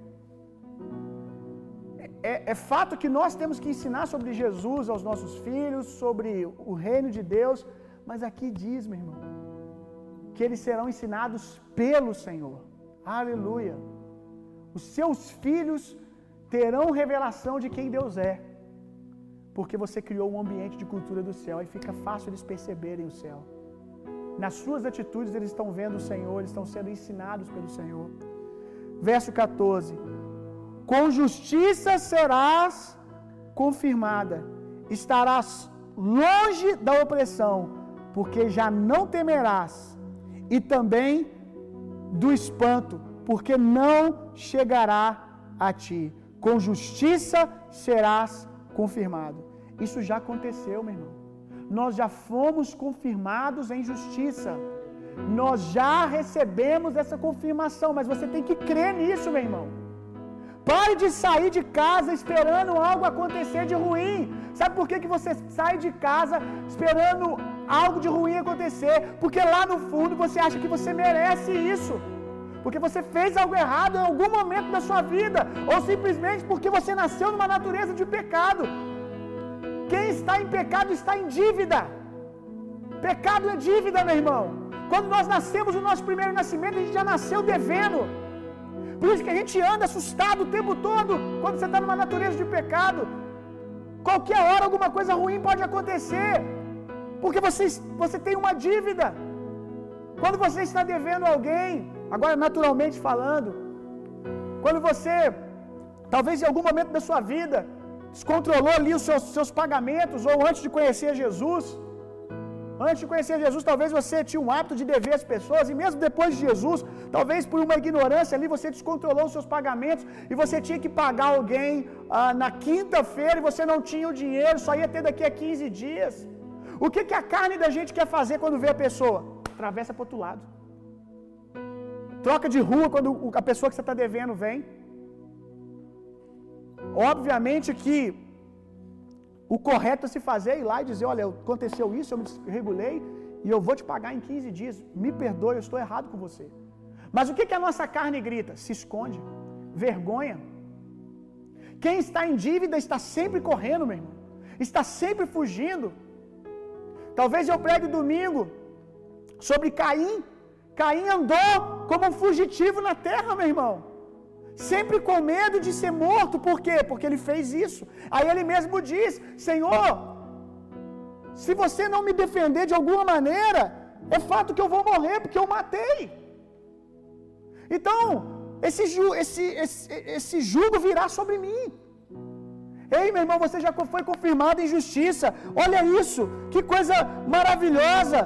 É, é fato que nós temos que ensinar sobre Jesus aos nossos filhos, sobre o reino de Deus, mas aqui diz, meu irmão, que eles serão ensinados pelo Senhor. Aleluia. Os seus filhos terão revelação de quem Deus é, porque você criou um ambiente de cultura do céu, e fica fácil eles perceberem o céu. Nas suas atitudes eles estão vendo o Senhor, eles estão sendo ensinados pelo Senhor. Verso catorze. Com justiça serás confirmada, estarás longe da opressão, porque já não temerás, e também do espanto, porque não chegará a ti. Com justiça serás confirmado. Isso já aconteceu, meu irmão. Nós já fomos confirmados em justiça. Nós já recebemos essa confirmação, mas você tem que crer nisso, meu irmão. Pare de sair de casa esperando algo acontecer de ruim. Sabe por que que você sai de casa esperando algo de ruim acontecer? Porque lá no fundo você acha que você merece isso. Porque você fez algo errado em algum momento da sua vida, ou simplesmente porque você nasceu numa natureza de pecado. Quem está em pecado está em dívida. Pecado é dívida, meu irmão. Quando nós nascemos no nosso primeiro nascimento, a gente já nasceu devendo. Por isso que a gente anda assustado o tempo todo quando você está numa natureza de pecado. Qualquer hora alguma coisa ruim pode acontecer, porque você, você tem uma dívida. Quando você está devendo alguém, agora naturalmente falando, quando você, talvez em algum momento da sua vida, descontrolou ali os seus, seus pagamentos, ou antes de conhecer Jesus, antes de conhecer Jesus, talvez você tinha um hábito de dever às pessoas, e mesmo depois de Jesus, talvez por uma ignorância ali, você descontrolou os seus pagamentos, e você tinha que pagar alguém ah, na quinta-feira, e você não tinha o dinheiro, só ia ter daqui a quinze dias. O que que a carne da gente quer fazer quando vê a pessoa? Atravessa para o outro lado. Troca de rua quando a pessoa que você está devendo vem. Obviamente que o correto a se fazer é ir lá e dizer, olha, aconteceu isso, eu me desregulei e eu vou te pagar em quinze dias. Me perdoe, eu estou errado com você. Mas o que que a nossa carne grita? Se esconde. vergonha. Quem está em dívida está sempre correndo, meu irmão. Está sempre fugindo. Talvez eu pregue domingo sobre Caim. Caim andou como um fugitivo na terra, meu irmão. Sempre com medo de ser morto. Por quê? Porque ele fez isso. Aí ele mesmo diz: Senhor, se você não me defender de alguma maneira, é fato que eu vou morrer, porque eu matei. Então, esse, ju, esse, esse, esse jugo virá sobre mim. Ei, meu irmão, você já foi confirmado em justiça. Olha isso, que coisa maravilhosa.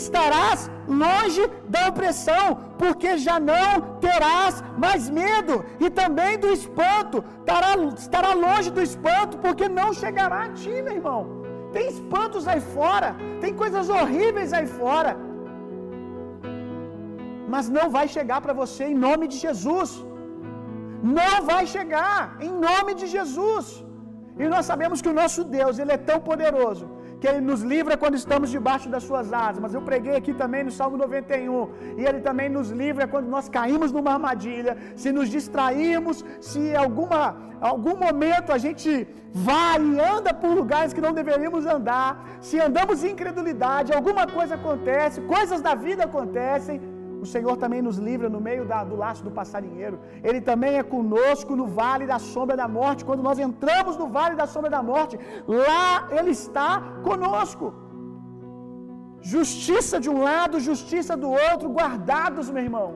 Estarás longe da opressão, porque já não terás mais medo, e também do espanto. Estará, estará longe do espanto, porque não chegará a ti, meu irmão. Tem espantos aí fora, tem coisas horríveis aí fora, mas não vai chegar para você em nome de Jesus. Não vai chegar em nome de Jesus. E nós sabemos que o nosso Deus, ele é tão poderoso, que ele nos livra quando estamos debaixo das suas asas. Mas eu preguei aqui também no Salmo noventa e um, e ele também nos livra quando nós caímos numa armadilha, se nos distrairmos, se alguma algum momento a gente vai e anda por lugares que não deveríamos andar, se andamos em incredulidade, alguma coisa acontece, coisas da vida acontecem. O Senhor também nos livra no meio da, do laço do passarinheiro. Ele também é conosco no vale da sombra da morte. Quando nós entramos no vale da sombra da morte, lá ele está conosco. Justiça de um lado, justiça do outro, guardados, meu irmão.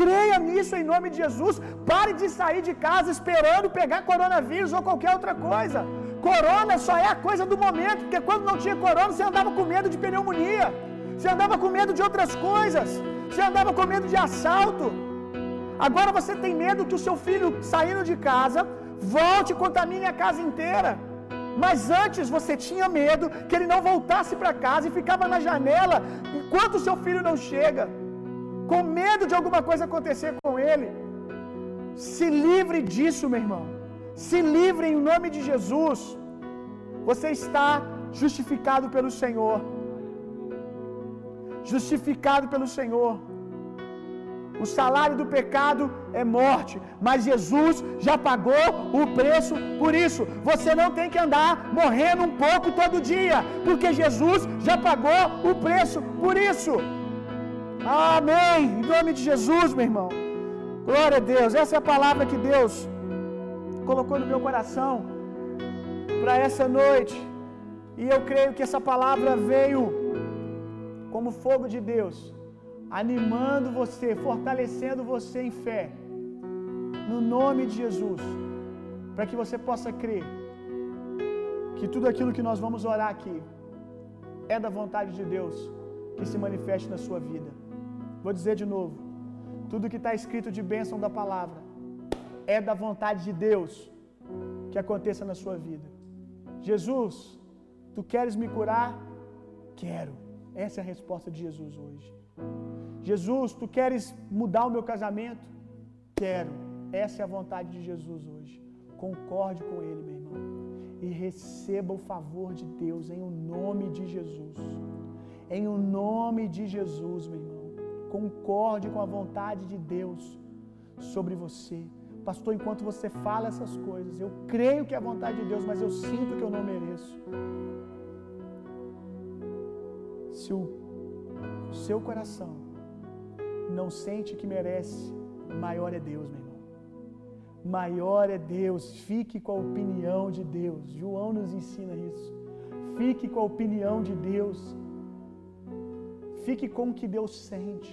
Creia nisso em nome de Jesus. Pare de sair de casa esperando pegar coronavírus ou qualquer outra coisa. Corona só é a coisa do momento, porque quando não tinha corona, você andava com medo de pneumonia. Você andava com medo de outras coisas. Você andava com medo de assalto. Agora você tem medo que o seu filho, saindo de casa, volte e contamine a casa inteira. Mas antes você tinha medo que ele não voltasse para casa e ficava na janela enquanto o seu filho não chega, com medo de alguma coisa acontecer com ele. Se livre disso, meu irmão. Se livre em nome de Jesus. Você está justificado pelo Senhor. Justificado pelo Senhor. O salário do pecado é morte, mas Jesus já pagou o preço por isso. Você não tem que andar morrendo um pouco todo dia, porque Jesus já pagou o preço por isso. Amém. Em nome de Jesus, meu irmão. Glória a Deus. Essa é a palavra que Deus colocou no meu coração para essa noite. E eu creio que essa palavra veio como fogo de Deus, animando você, fortalecendo você em fé, no nome de Jesus, para que você possa crer que tudo aquilo que nós vamos orar aqui é da vontade de Deus que se manifeste na sua vida. Vou dizer de novo, tudo que está escrito de bênção da palavra é da vontade de Deus que aconteça na sua vida. Jesus, tu queres me curar? Quero. Essa é a resposta de Jesus hoje. Jesus, tu queres mudar o meu casamento? Quero. Essa é a vontade de Jesus hoje. Concorde com ele, meu irmão. E receba o favor de Deus em o nome de Jesus. Em o nome de Jesus, meu irmão. Concorde com a vontade de Deus sobre você. Pastor, enquanto você fala essas coisas, eu creio que é a vontade de Deus, mas eu sinto que eu não mereço. Se o seu coração não sente que merece, maior é Deus, meu irmão. Maior é Deus. Fique com a opinião de Deus. João nos ensina isso. Fique com a opinião de Deus. Fique com o que Deus sente.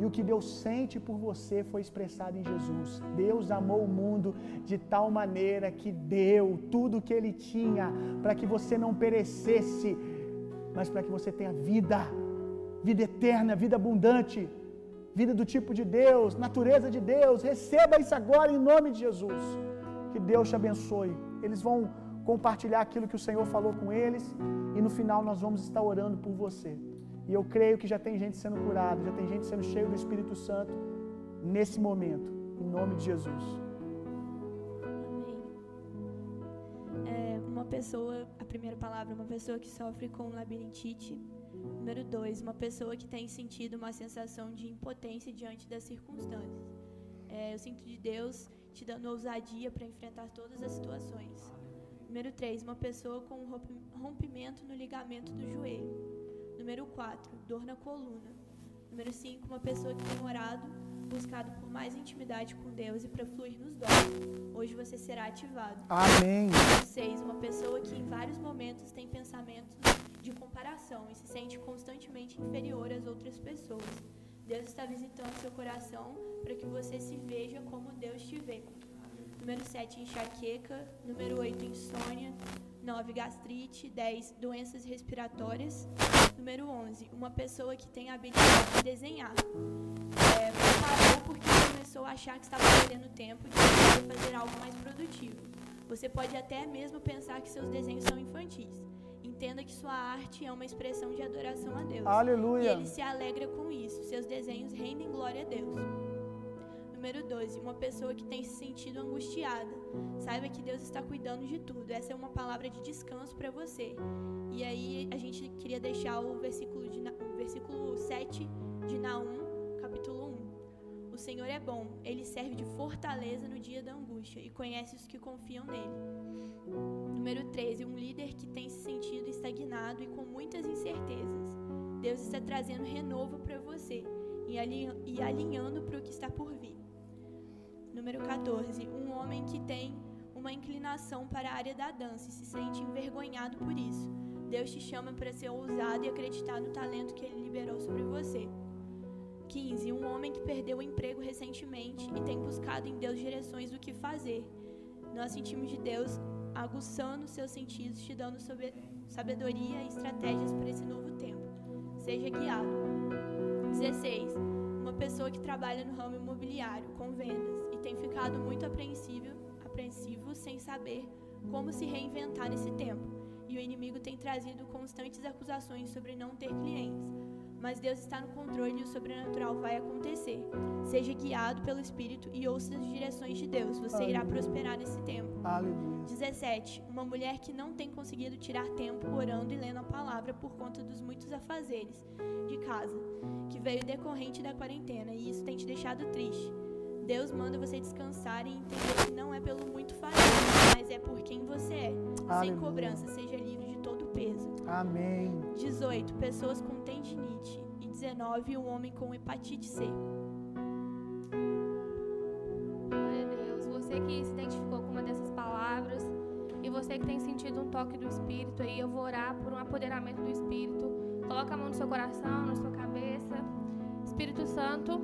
E o que Deus sente por você foi expressado em Jesus. Deus amou o mundo de tal maneira que deu tudo o que ele tinha para que você não perecesse, mas para que você tenha vida, vida eterna, vida abundante, vida do tipo de Deus, natureza de Deus. Receba isso agora em nome de Jesus. Que Deus te abençoe. Eles vão compartilhar aquilo que o Senhor falou com eles, e no final nós vamos estar orando por você. E eu creio que já tem gente sendo curada, já tem gente sendo cheia do Espírito Santo nesse momento, em nome de Jesus. Uma pessoa, a primeira palavra, uma pessoa que sofre com labirintite. Número dois, uma pessoa que tem sentido uma sensação de impotência diante das circunstâncias. É, eu sinto de Deus te dando ousadia para enfrentar todas as situações. Número três, uma pessoa com um rompimento no ligamento do joelho. Número quatro, dor na coluna. Número cinco, uma pessoa que tem orado, buscado por mais intimidade com Deus e para fluir nos dons. Hoje você será ativado. Amém. Número seis, uma pessoa que em vários momentos tem pensamentos de comparação e se sente constantemente inferior às outras pessoas. Deus está visitando seu coração para que você se veja como Deus te vê. Número sete, enxaqueca. Número oito, insônia. nove, gastrite. dez, doenças respiratórias. Número onze, uma pessoa que tem a habilidade de desenhar. É, parou porque começou a achar que estava perdendo tempo de poder fazer algo mais produtivo. Você pode até mesmo pensar que seus desenhos são infantis. Entenda que sua arte é uma expressão de adoração a Deus. Aleluia. E ele se alegra com isso. Seus desenhos rendem glória a Deus. Número doze, uma pessoa que tem se sentido angustiada. Saiba que Deus está cuidando de tudo. Essa é uma palavra de descanso para você. E aí a gente queria deixar o versículo, de, o versículo sete de Naum, capítulo um. O Senhor é bom, Ele serve de fortaleza no dia da angústia e conhece os que confiam nele. Número treze, um líder que tem se sentido estagnado e com muitas incertezas. Deus está trazendo renovo para você e, alinh- e alinhando para o que está por vir. Número quatorze, um homem que tem uma inclinação para a área da dança e se sente envergonhado por isso. Deus te chama para ser ousado e acreditar no talento que Ele liberou sobre você. quinze, um homem que perdeu o emprego recentemente e tem buscado em Deus direções do que fazer. Nós sentimos de Deus aguçando seus sentidos, te dando sabedoria e estratégias para esse novo tempo. Seja guiado. dezesseis, uma pessoa que trabalha no ramo imobiliário, com vendas, e tem ficado muito apreensivo, apreensivo sem saber como se reinventar nesse tempo. E o inimigo tem trazido constantes acusações sobre não ter clientes. Mas Deus está no controle e o sobrenatural vai acontecer. Seja guiado pelo Espírito e ouça as direções de Deus. Você Aleluia. Irá prosperar nesse tempo. Aleluia. dezessete. Uma mulher que não tem conseguido tirar tempo orando e lendo a palavra por conta dos muitos afazeres de casa, que veio decorrente da quarentena, e isso tem te deixado triste. Deus manda você descansar e entender que não é pelo muito fazer, mas é por quem você é. Aleluia. Sem cobrança, seja livre de todo peso. Amém. dezoito. Pessoas com tendinite. E dezenove. Um homem com hepatite C. Glória a Deus. Você que se identificou com uma dessas palavras e você que tem sentido um toque do Espírito, aí eu vou orar por um apoderamento do Espírito. Coloca a mão no seu coração, na sua cabeça. Espírito Santo,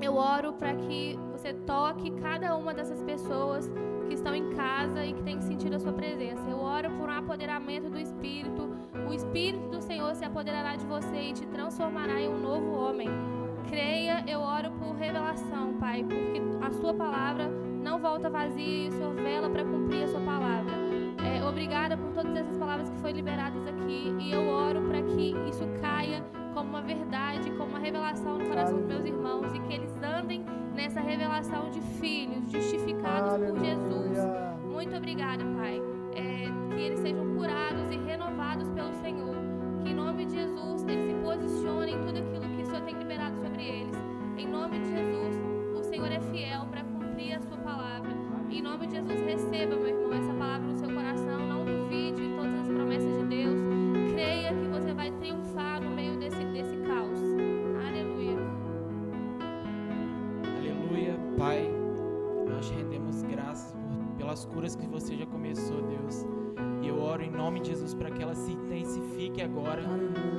eu oro para que você toque cada uma dessas pessoas que estão em casa e que têm sentido a sua presença. Eu oro por um apoderamento do Espírito. O Espírito do Senhor se apoderará de você e te transformará em um novo homem. Creia, eu oro por revelação, Pai, porque a sua palavra não volta vazia e o Senhor vela para cumprir a sua palavra. É, obrigada por todas essas palavras que foram liberadas aqui, e eu oro para que isso caia como uma verdade, como uma revelação no coração dos meus irmãos, e que eles andem nessa revelação de filhos justificados Aleluia. Por Jesus. Muito obrigada, Pai. É, que eles sejam curados e renovados pelo Senhor. Que em nome de Jesus eles se posicionem em tudo aquilo que o Senhor tem liberado sobre eles. Em nome de Jesus, o Senhor é fiel para cumprir a sua palavra. Em nome de Jesus, receba, meu irmão, essa palavra no seu coração. Não duvide de todas as promessas de Deus. Creia que você vai triunfar no meio desse, desse caos. Aleluia. Aleluia, Pai. Nós rendemos graças por, pelas curas que você já começou, Deus. E eu oro em nome de Jesus para que ela se intensifique agora.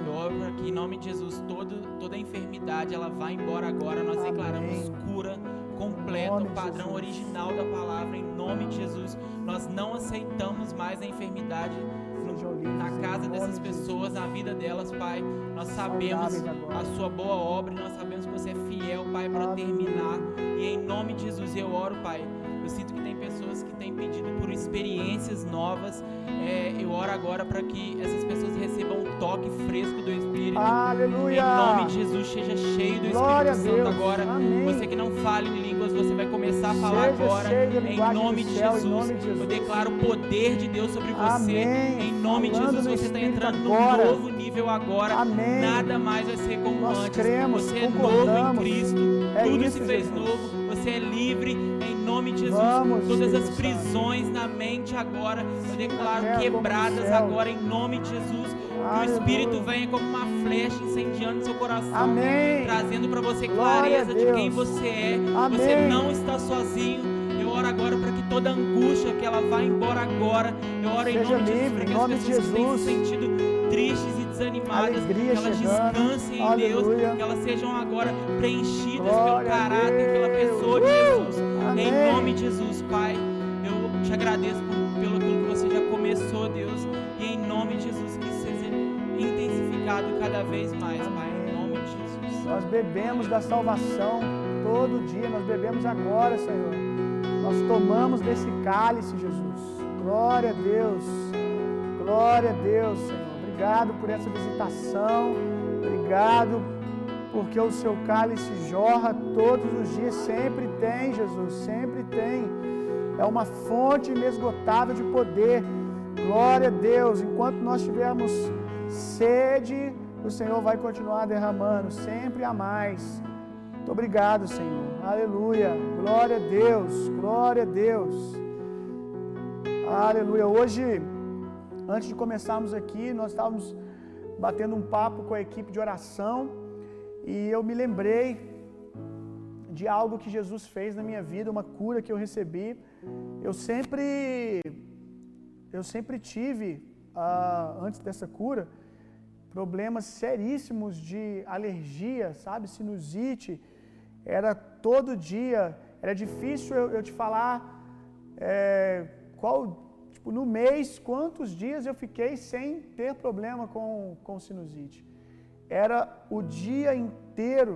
Eu oro para que em nome de Jesus todo, toda a enfermidade ela vá embora agora. Nós Amém. Declaramos cura completa, o padrão original da palavra em nome de Jesus. Nós não aceitamos mais a enfermidade na casa dessas pessoas, na vida delas, Pai. Nós sabemos a sua boa obra, nós sabemos que você é fiel, Pai, para terminar. E em nome de Jesus eu oro, Pai. Eu sinto que tem pessoas que têm pedido por experiências novas. É, eu oro agora para que essas pessoas recebam um toque fresco do Espírito. Aleluia! Em nome de Jesus, seja cheio do Glória Espírito Santo agora. Amém. Você que não fala em línguas, você vai começar a falar seja agora. Em nome, de céu, em nome de Jesus, eu declaro o poder de Deus sobre você. Amém. Em nome Falando de Jesus, você está entrando agora. Num novo nível agora. Amém. Nada mais vai ser como Nós antes. Cremos, você é novo em Cristo. É Tudo isso, se fez Jesus. Novo. Você você é livre em nome de Jesus. Vamos, todas as prisões na mente agora, eu declaro quebradas agora em nome de Jesus. Que o Espírito venha como uma flecha incendiando seu coração. Amém. Trazendo para você clareza de quem você é. Amém. Você não está sozinho. Eu oro agora para que toda angústia, que ela vá embora agora. Eu oro em nome de Jesus para que as pessoas que têm se sentido tristes e desanimadas, que elas descansem em Deus, que elas sejam agora preenchidas pelo caráter, pela pessoa de Jesus. Em nome de Jesus, Pai, eu te agradeço pelo que você já começou, Deus, e em nome de Jesus que seja intensificado cada vez mais, Pai, em nome de Jesus. Nós bebemos da salvação todo dia, nós bebemos agora, Senhor. Nós tomamos desse cálice, Jesus. Glória a Deus. Glória a Deus, Senhor. Obrigado por essa visitação. Obrigado porque o seu cálice jorra todos os dias. Sempre tem, Jesus. Sempre tem. É uma fonte inesgotável de poder. Glória a Deus. Enquanto nós tivermos sede, o Senhor vai continuar derramando. Sempre há mais. Muito obrigado, Senhor. Aleluia, glória a Deus, glória a Deus, aleluia. Hoje, antes de começarmos aqui, nós estávamos batendo um papo com a equipe de oração e eu me lembrei de algo que Jesus fez na minha vida, uma cura que eu recebi. Eu sempre, eu sempre tive, ah, antes dessa cura, problemas seríssimos de alergia, sabe, sinusite. Era todo dia, era difícil eu, eu te falar é, qual, tipo, no mês, quantos dias eu fiquei sem ter problema com, com sinusite. Era o dia inteiro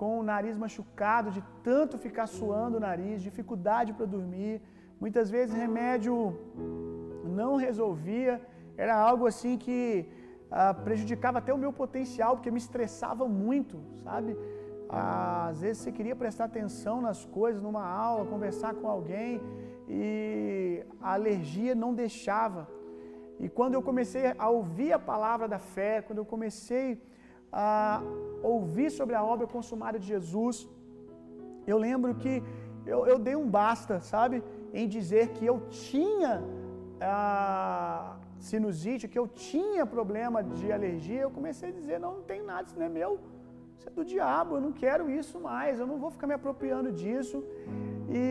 com o nariz machucado, de tanto ficar suando o nariz, dificuldade para dormir. Muitas vezes remédio não resolvia, era algo assim que ah, prejudicava até o meu potencial, porque me estressava muito, sabe? Às vezes você queria prestar atenção nas coisas, numa aula, conversar com alguém, e a alergia não deixava. E quando eu comecei a ouvir a palavra da fé, quando eu comecei a ouvir sobre a obra consumada de Jesus, eu lembro que eu, eu dei um basta, sabe, em dizer que eu tinha a sinusite, que eu tinha problema de alergia. Eu comecei a dizer, não, não tem nada, isso não é meu. Isso é do diabo, eu não quero isso mais, eu não vou ficar me apropriando disso. E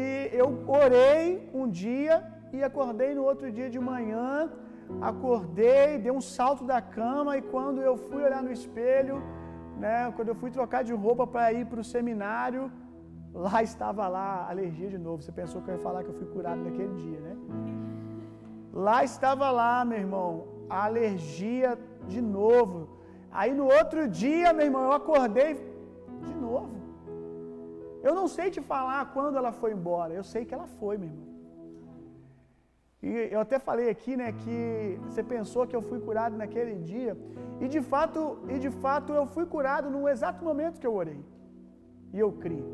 eu orei um dia e acordei no outro dia de manhã, acordei, dei um salto da cama, e quando eu fui olhar no espelho, né, quando eu fui trocar de roupa para ir para o seminário, lá estava lá, alergia de novo. Você pensou que eu ia falar que eu fui curado naquele dia, né? Lá estava lá, meu irmão, a alergia de novo. Aí no outro dia, meu irmão, eu acordei de novo. Eu não sei te falar quando ela foi embora, eu sei que ela foi, meu irmão. E eu até falei aqui, né, que você pensou que eu fui curado naquele dia, e de fato, e de fato eu fui curado no exato momento que eu orei. E eu criei.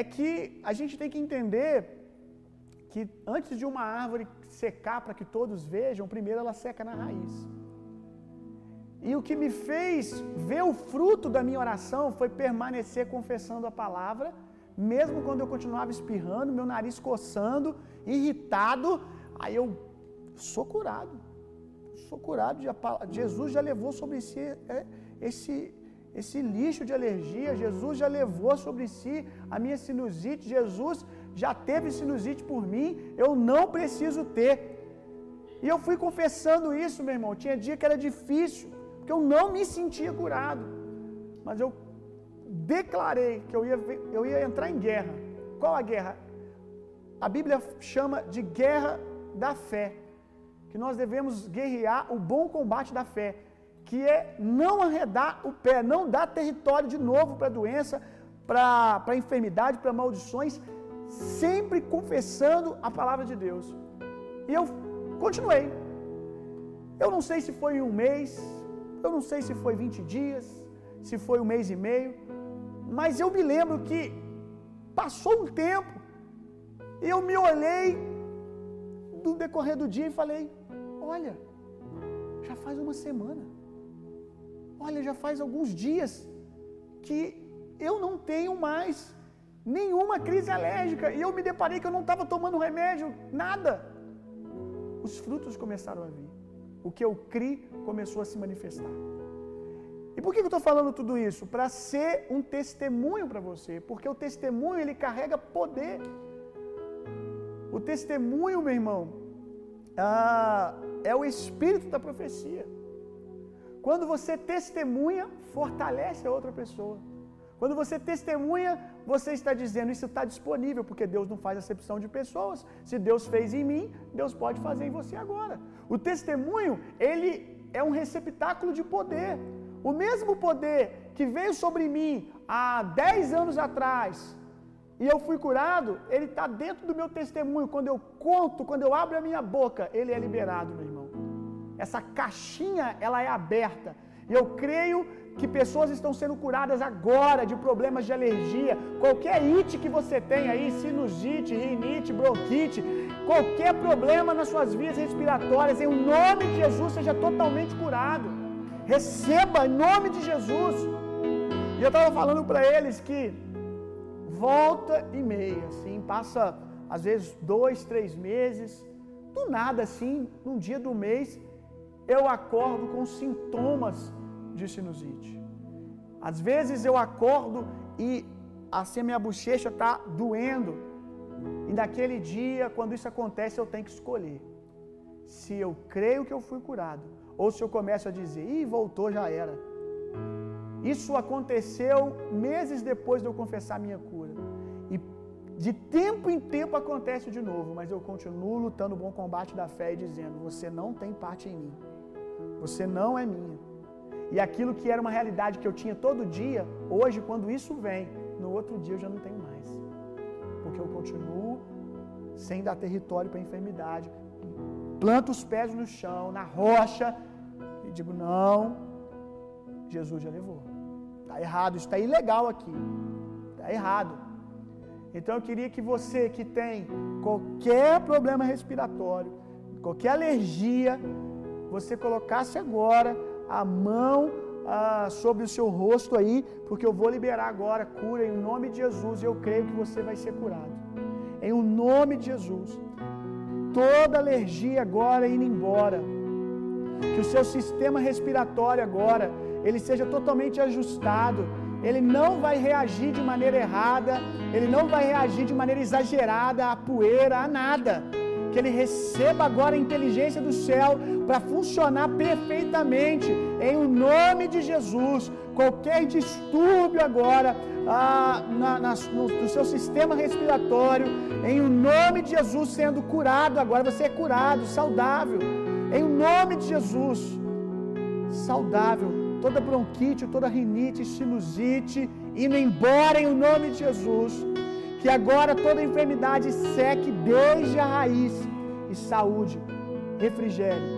É que a gente tem que entender que antes de uma árvore secar para que todos vejam, primeiro ela seca na raiz. E o que me fez ver o fruto da minha oração foi permanecer confessando a palavra, mesmo quando eu continuava espirrando, meu nariz coçando, irritado. Aí eu sou curado, sou curado. De, Jesus já levou sobre si é, esse, esse lixo de alergia, Jesus já levou sobre si a minha sinusite, Jesus já teve sinusite por mim, eu não preciso ter. E eu fui confessando isso, meu irmão. Tinha dia que era difícil, porque eu não me sentia curado, mas eu declarei que eu ia, eu ia entrar em guerra. Qual a guerra? A Bíblia chama de guerra da fé, que nós devemos guerrear o bom combate da fé, que é não arredar o pé, não dar território de novo para doença, para para enfermidade, para maldições, sempre confessando a palavra de Deus. E eu continuei. Eu não sei se foi um mês, eu não sei se foi vinte dias, se foi um mês e meio, mas eu me lembro que passou um tempo e eu me olhei no decorrer do dia e falei, olha, já faz uma semana, olha, já faz alguns dias que eu não tenho mais nenhuma crise alérgica, e eu me deparei que eu não estava tomando remédio, nada. Os frutos começaram a vir, o que eu criei começou a se manifestar. E por que eu estou falando tudo isso? Para ser um testemunho para você, porque o testemunho ele carrega poder. O testemunho, meu irmão, ah, é o espírito da profecia. Quando você testemunha, fortalece a outra pessoa. Quando você testemunha, você está dizendo, isso está disponível, porque Deus não faz acepção de pessoas. Se Deus fez em mim, Deus pode fazer em você agora. O testemunho, ele é um receptáculo de poder. O mesmo poder que veio sobre mim há dez anos atrás, e eu fui curado, ele está dentro do meu testemunho. Quando eu conto, quando eu abro a minha boca, ele é liberado, meu irmão. Essa caixinha, ela é aberta. E eu creio que pessoas estão sendo curadas agora de problemas de alergia. Qualquer it que você tem aí, sinusite, rinite, bronquite, qualquer problema nas suas vias respiratórias, em nome de Jesus, seja totalmente curado. Receba em nome de Jesus. E eu estava falando para eles que volta e meia, assim, passa às vezes dois, três meses, do nada assim, num dia do mês, eu acordo com sintomas de sinusite. Às vezes eu acordo e assim a minha bochecha está doendo, e naquele dia, quando isso acontece, eu tenho que escolher se eu creio que eu fui curado, ou se eu começo a dizer, ih, voltou, já era. Isso aconteceu meses depois de eu confessar minha cura. E de tempo em tempo acontece de novo, mas eu continuo lutando o bom combate da fé e dizendo, você não tem parte em mim. Você não é minha. E aquilo que era uma realidade que eu tinha todo dia, hoje quando isso vem, no outro dia eu já não tenho mais. Porque eu continuo sem dar território para a enfermidade. Planto os pés no chão, na rocha, e digo, não, Jesus já levou. Está errado, isso está ilegal aqui. Está errado. Então eu queria que você que tem qualquer problema respiratório, qualquer alergia, você colocasse agora a mão ah, sobre o seu rosto aí, porque eu vou liberar agora cura em nome de Jesus, e eu creio que você vai ser curado. Em o nome de Jesus. Toda alergia agora indo embora. Que o seu sistema respiratório agora ele seja totalmente ajustado, ele não vai reagir de maneira errada, ele não vai reagir de maneira exagerada à poeira, a nada. Que ele receba agora a inteligência do céu para funcionar perfeitamente, em o nome de Jesus. Qualquer distúrbio agora ah, na, na, no, no seu sistema respiratório, em o nome de Jesus sendo curado agora, você é curado, saudável, em o nome de Jesus, saudável. Toda bronquite, toda rinite, sinusite, indo embora em nome de Jesus. Que agora toda enfermidade seque desde a raiz, e saúde, refrigério,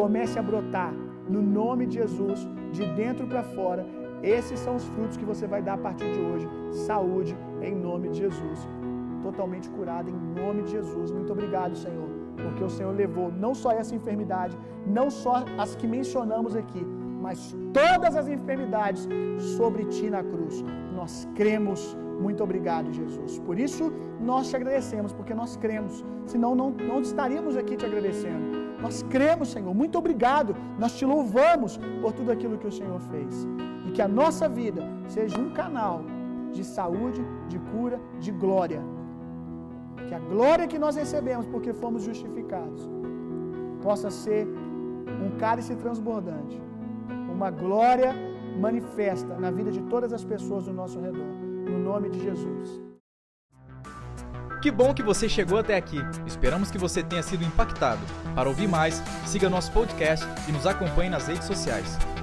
comece a brotar no nome de Jesus, de dentro para fora. Esses são os frutos que você vai dar a partir de hoje. Saúde em nome de Jesus. Totalmente curado em nome de Jesus. Muito obrigado, Senhor, porque o Senhor levou não só essa enfermidade, não só as que mencionamos aqui, mas todas as enfermidades sobre ti na cruz. Nós cremos, muito obrigado, Jesus. Por isso nós te agradecemos, porque nós cremos, senão não, não estaríamos aqui te agradecendo. Nós cremos, Senhor, muito obrigado, nós te louvamos por tudo aquilo que o Senhor fez. E que a nossa vida seja um canal de saúde, de cura, de glória. Que a glória que nós recebemos, porque fomos justificados, possa ser um cálice transbordante, uma glória manifesta na vida de todas as pessoas do nosso redor, no nome de Jesus. Que bom que você chegou até aqui. Esperamos que você tenha sido impactado. Para ouvir mais, siga nosso podcast e nos acompanhe nas redes sociais.